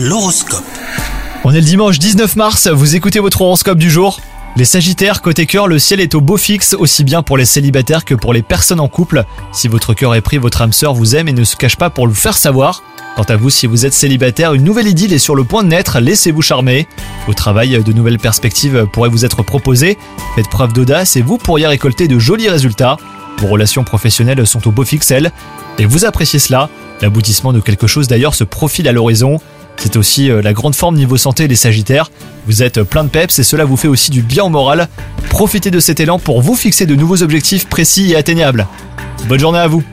L'horoscope. On est le dimanche 19 mars, vous écoutez votre horoscope du jour. Les Sagittaires, côté cœur, le ciel est au beau fixe, aussi bien pour les célibataires que pour les personnes en couple. Si votre cœur est pris, votre âme sœur vous aime et ne se cache pas pour le faire savoir. Quant à vous, si vous êtes célibataire, une nouvelle idylle est sur le point de naître, laissez-vous charmer. Au travail, de nouvelles perspectives pourraient vous être proposées. Faites preuve d'audace et vous pourriez récolter de jolis résultats. Vos relations professionnelles sont au beau fixe, elles, et vous appréciez cela. L'aboutissement de quelque chose d'ailleurs se profile à l'horizon. C'est aussi la grande forme niveau santé des Sagittaires. Vous êtes plein de peps et cela vous fait aussi du bien au moral. Profitez de cet élan pour vous fixer de nouveaux objectifs précis et atteignables. Bonne journée à vous!